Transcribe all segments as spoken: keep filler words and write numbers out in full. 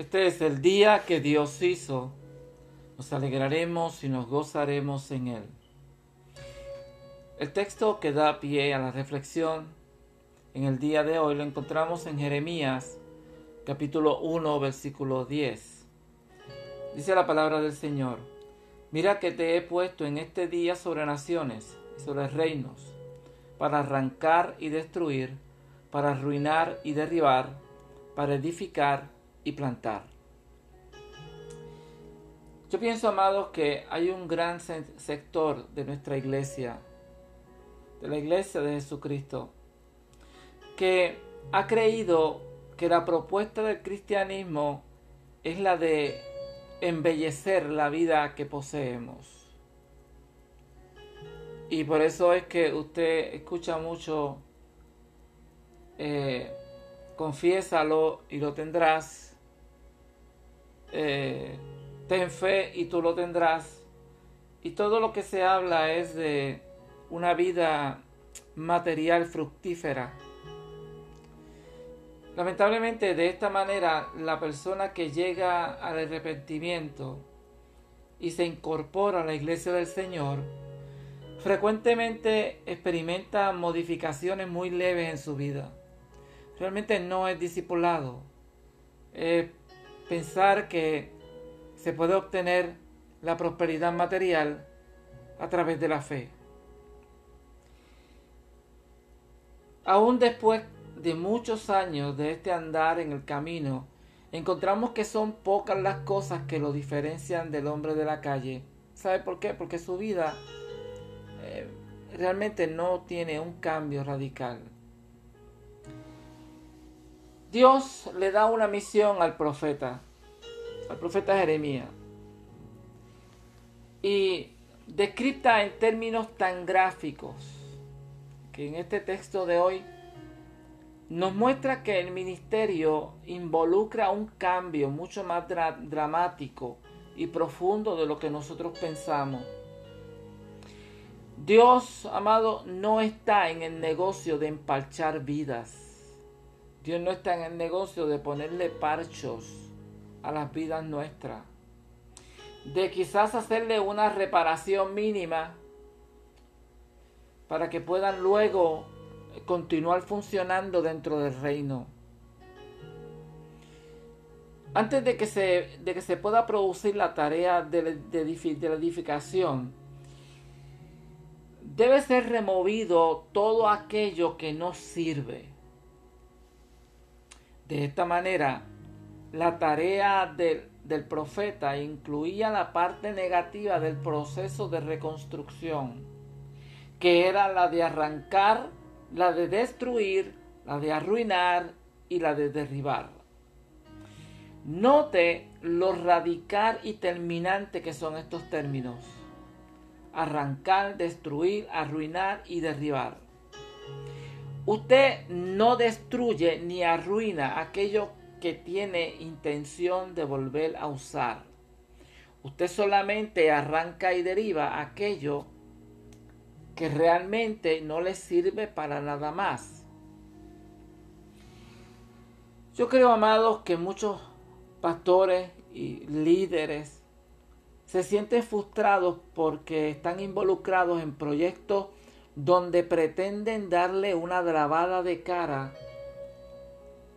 Este es el día que Dios hizo. Nos alegraremos y nos gozaremos en él. El texto que da pie a la reflexión en el día de hoy lo encontramos en Jeremías, capítulo uno, versículo diez. Dice la palabra del Señor: Mira que te he puesto en este día sobre naciones y sobre reinos, para arrancar y destruir, para arruinar y derribar, para edificar y plantar. Yo pienso, amados, que hay un gran sector de nuestra iglesia, de la iglesia de Jesucristo, que ha creído que la propuesta del cristianismo es la de embellecer la vida que poseemos. Y por eso es que usted escucha mucho eh, confiésalo y lo tendrás. Eh, ten fe y tú lo tendrás, y todo lo que se habla es de una vida material fructífera. Lamentablemente, de esta manera, la persona que llega al arrepentimiento y se incorpora a la iglesia del Señor frecuentemente experimenta modificaciones muy leves en su vida. Realmente no es discipulado. Eh, Pensar que se puede obtener la prosperidad material a través de la fe. Aún después de muchos años de este andar en el camino, encontramos que son pocas las cosas que lo diferencian del hombre de la calle. ¿Sabe por qué? Porque su vida eh, realmente no tiene un cambio radical. Dios le da una misión al profeta, al profeta Jeremías, y descrita en términos tan gráficos que en este texto de hoy nos muestra que el ministerio involucra un cambio mucho más dra- dramático y profundo de lo que nosotros pensamos. Dios, amado, no está en el negocio de empalchar vidas. Dios no está en el negocio de ponerle parchos a las vidas nuestras, de quizás hacerle una reparación mínima para que puedan luego continuar funcionando dentro del reino. Antes de que se, de que se pueda producir la tarea de, de, de la edificación, debe ser removido todo aquello que no sirve. De esta manera, la tarea del, del profeta incluía la parte negativa del proceso de reconstrucción, que era la de arrancar, la de destruir, la de arruinar y la de derribar. Note lo radical y terminante que son estos términos: arrancar, destruir, arruinar y derribar. Usted no destruye ni arruina aquello que tiene intención de volver a usar. Usted solamente arranca y deriva aquello que realmente no le sirve para nada más. Yo creo, amados, que muchos pastores y líderes se sienten frustrados porque están involucrados en proyectos donde pretenden darle una lavada de cara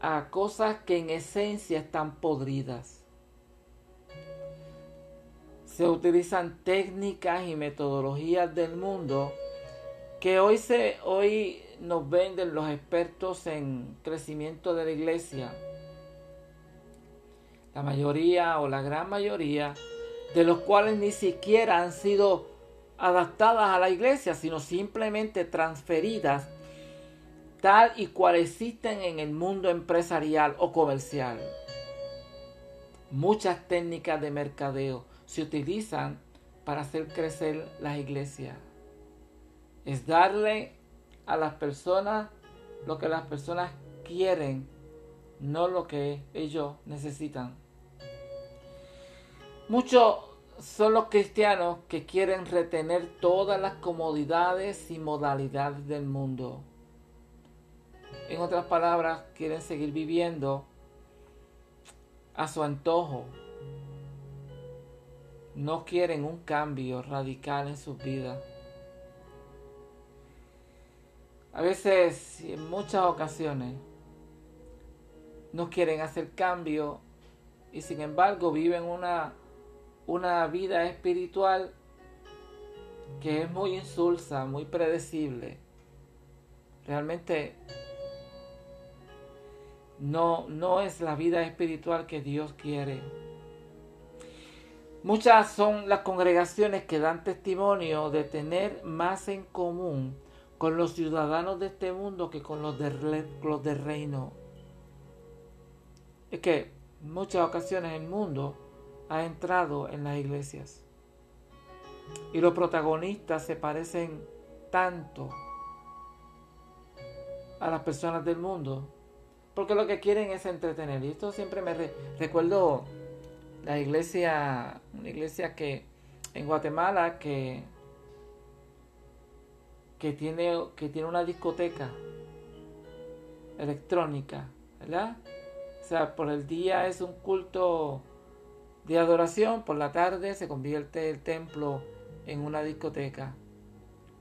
a cosas que en esencia están podridas. Se utilizan técnicas y metodologías del mundo que hoy, se, hoy nos venden los expertos en crecimiento de la iglesia. La mayoría o la gran mayoría de los cuales ni siquiera han sido adaptadas a la iglesia, sino simplemente transferidas tal y cual existen en el mundo empresarial o comercial. Muchas técnicas de mercadeo se utilizan para hacer crecer las iglesias. Es darle a las personas lo que las personas quieren, no lo que ellos necesitan. Muchos son los cristianos que quieren retener todas las comodidades y modalidades del mundo. En otras palabras, quieren seguir viviendo a su antojo. No quieren un cambio radical en sus vidas. A veces, y en muchas ocasiones, no quieren hacer cambio y sin embargo viven una, una vida espiritual que es muy insulsa, muy predecible. Realmente no, no es la vida espiritual que Dios quiere. Muchas son las congregaciones que dan testimonio de tener más en común con los ciudadanos de este mundo que con los de, los del reino. Es que en muchas ocasiones el mundo ha entrado en las iglesias y los protagonistas se parecen tanto a las personas del mundo porque lo que quieren es entretener. Y esto siempre me re- recuerdo la iglesia, una iglesia que en Guatemala que que tiene, que tiene una discoteca electrónica, ¿verdad? O sea, por el día es un culto de adoración, por la tarde se convierte el templo en una discoteca.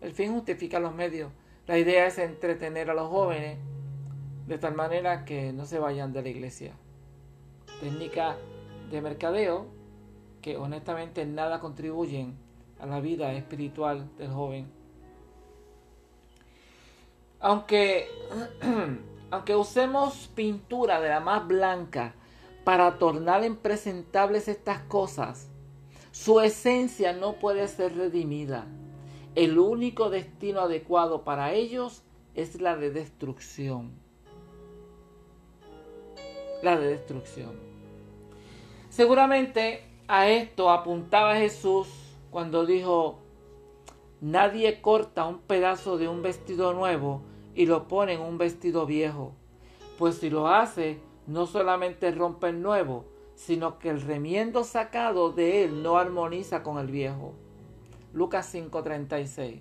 El fin justifica los medios. La idea es entretener a los jóvenes de tal manera que no se vayan de la iglesia. Técnica de mercadeo que honestamente nada contribuyen a la vida espiritual del joven. Aunque, aunque usemos pintura de la más blanca para tornar impresentables estas cosas, su esencia no puede ser redimida. El único destino adecuado para ellos es la de destrucción. La de destrucción. Seguramente a esto apuntaba Jesús cuando dijo: nadie corta un pedazo de un vestido nuevo y lo pone en un vestido viejo, pues si lo hace, no solamente rompe el nuevo, sino que el remiendo sacado de él no armoniza con el viejo. Lucas cinco treinta y seis.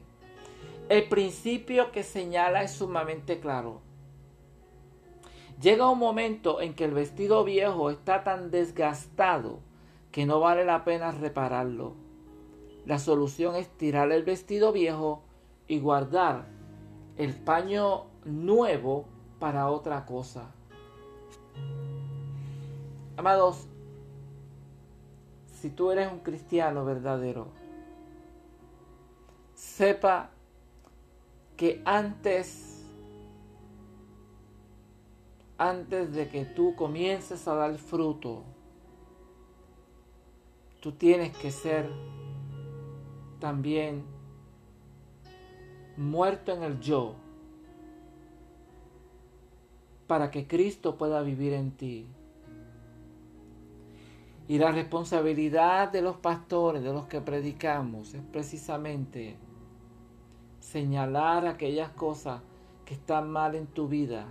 El principio que señala es sumamente claro. Llega un momento en que el vestido viejo está tan desgastado que no vale la pena repararlo. La solución es tirar el vestido viejo y guardar el paño nuevo para otra cosa. Amados, si tú eres un cristiano verdadero, sepa que antes, antes de que tú comiences a dar fruto, tú tienes que ser también muerto en el yo para que Cristo pueda vivir en ti. Y la responsabilidad de los pastores, de los que predicamos, es precisamente señalar aquellas cosas que están mal en tu vida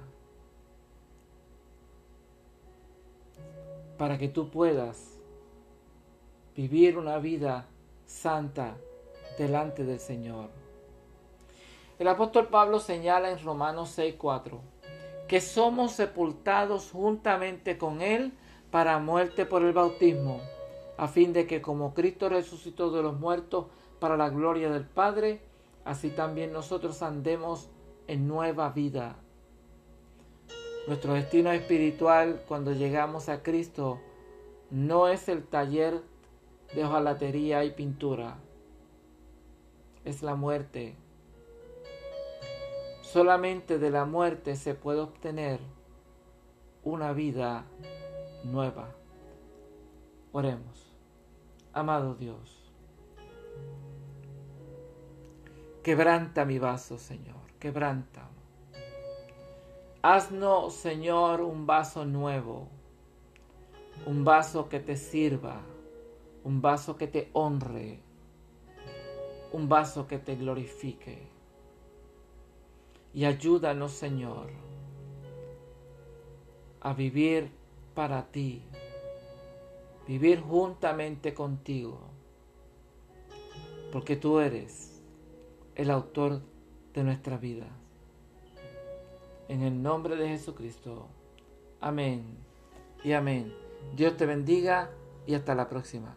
para que tú puedas vivir una vida santa delante del Señor. El apóstol Pablo señala en Romanos seis cuatro que somos sepultados juntamente con Él para muerte por el bautismo, a fin de que como Cristo resucitó de los muertos para la gloria del Padre, así también nosotros andemos en nueva vida. Nuestro destino espiritual cuando llegamos a Cristo no es el taller de hojalatería y pintura. Es la muerte. Solamente de la muerte se puede obtener una vida nueva. Oremos. Amado Dios, quebranta mi vaso, Señor, quebranta. Haznos, Señor, un vaso nuevo, un vaso que te sirva, un vaso que te honre, un vaso que te glorifique. Y ayúdanos, Señor, a vivir para ti, vivir juntamente contigo, porque tú eres el autor de nuestra vida. En el nombre de Jesucristo. Amén y amén. Dios te bendiga y hasta la próxima.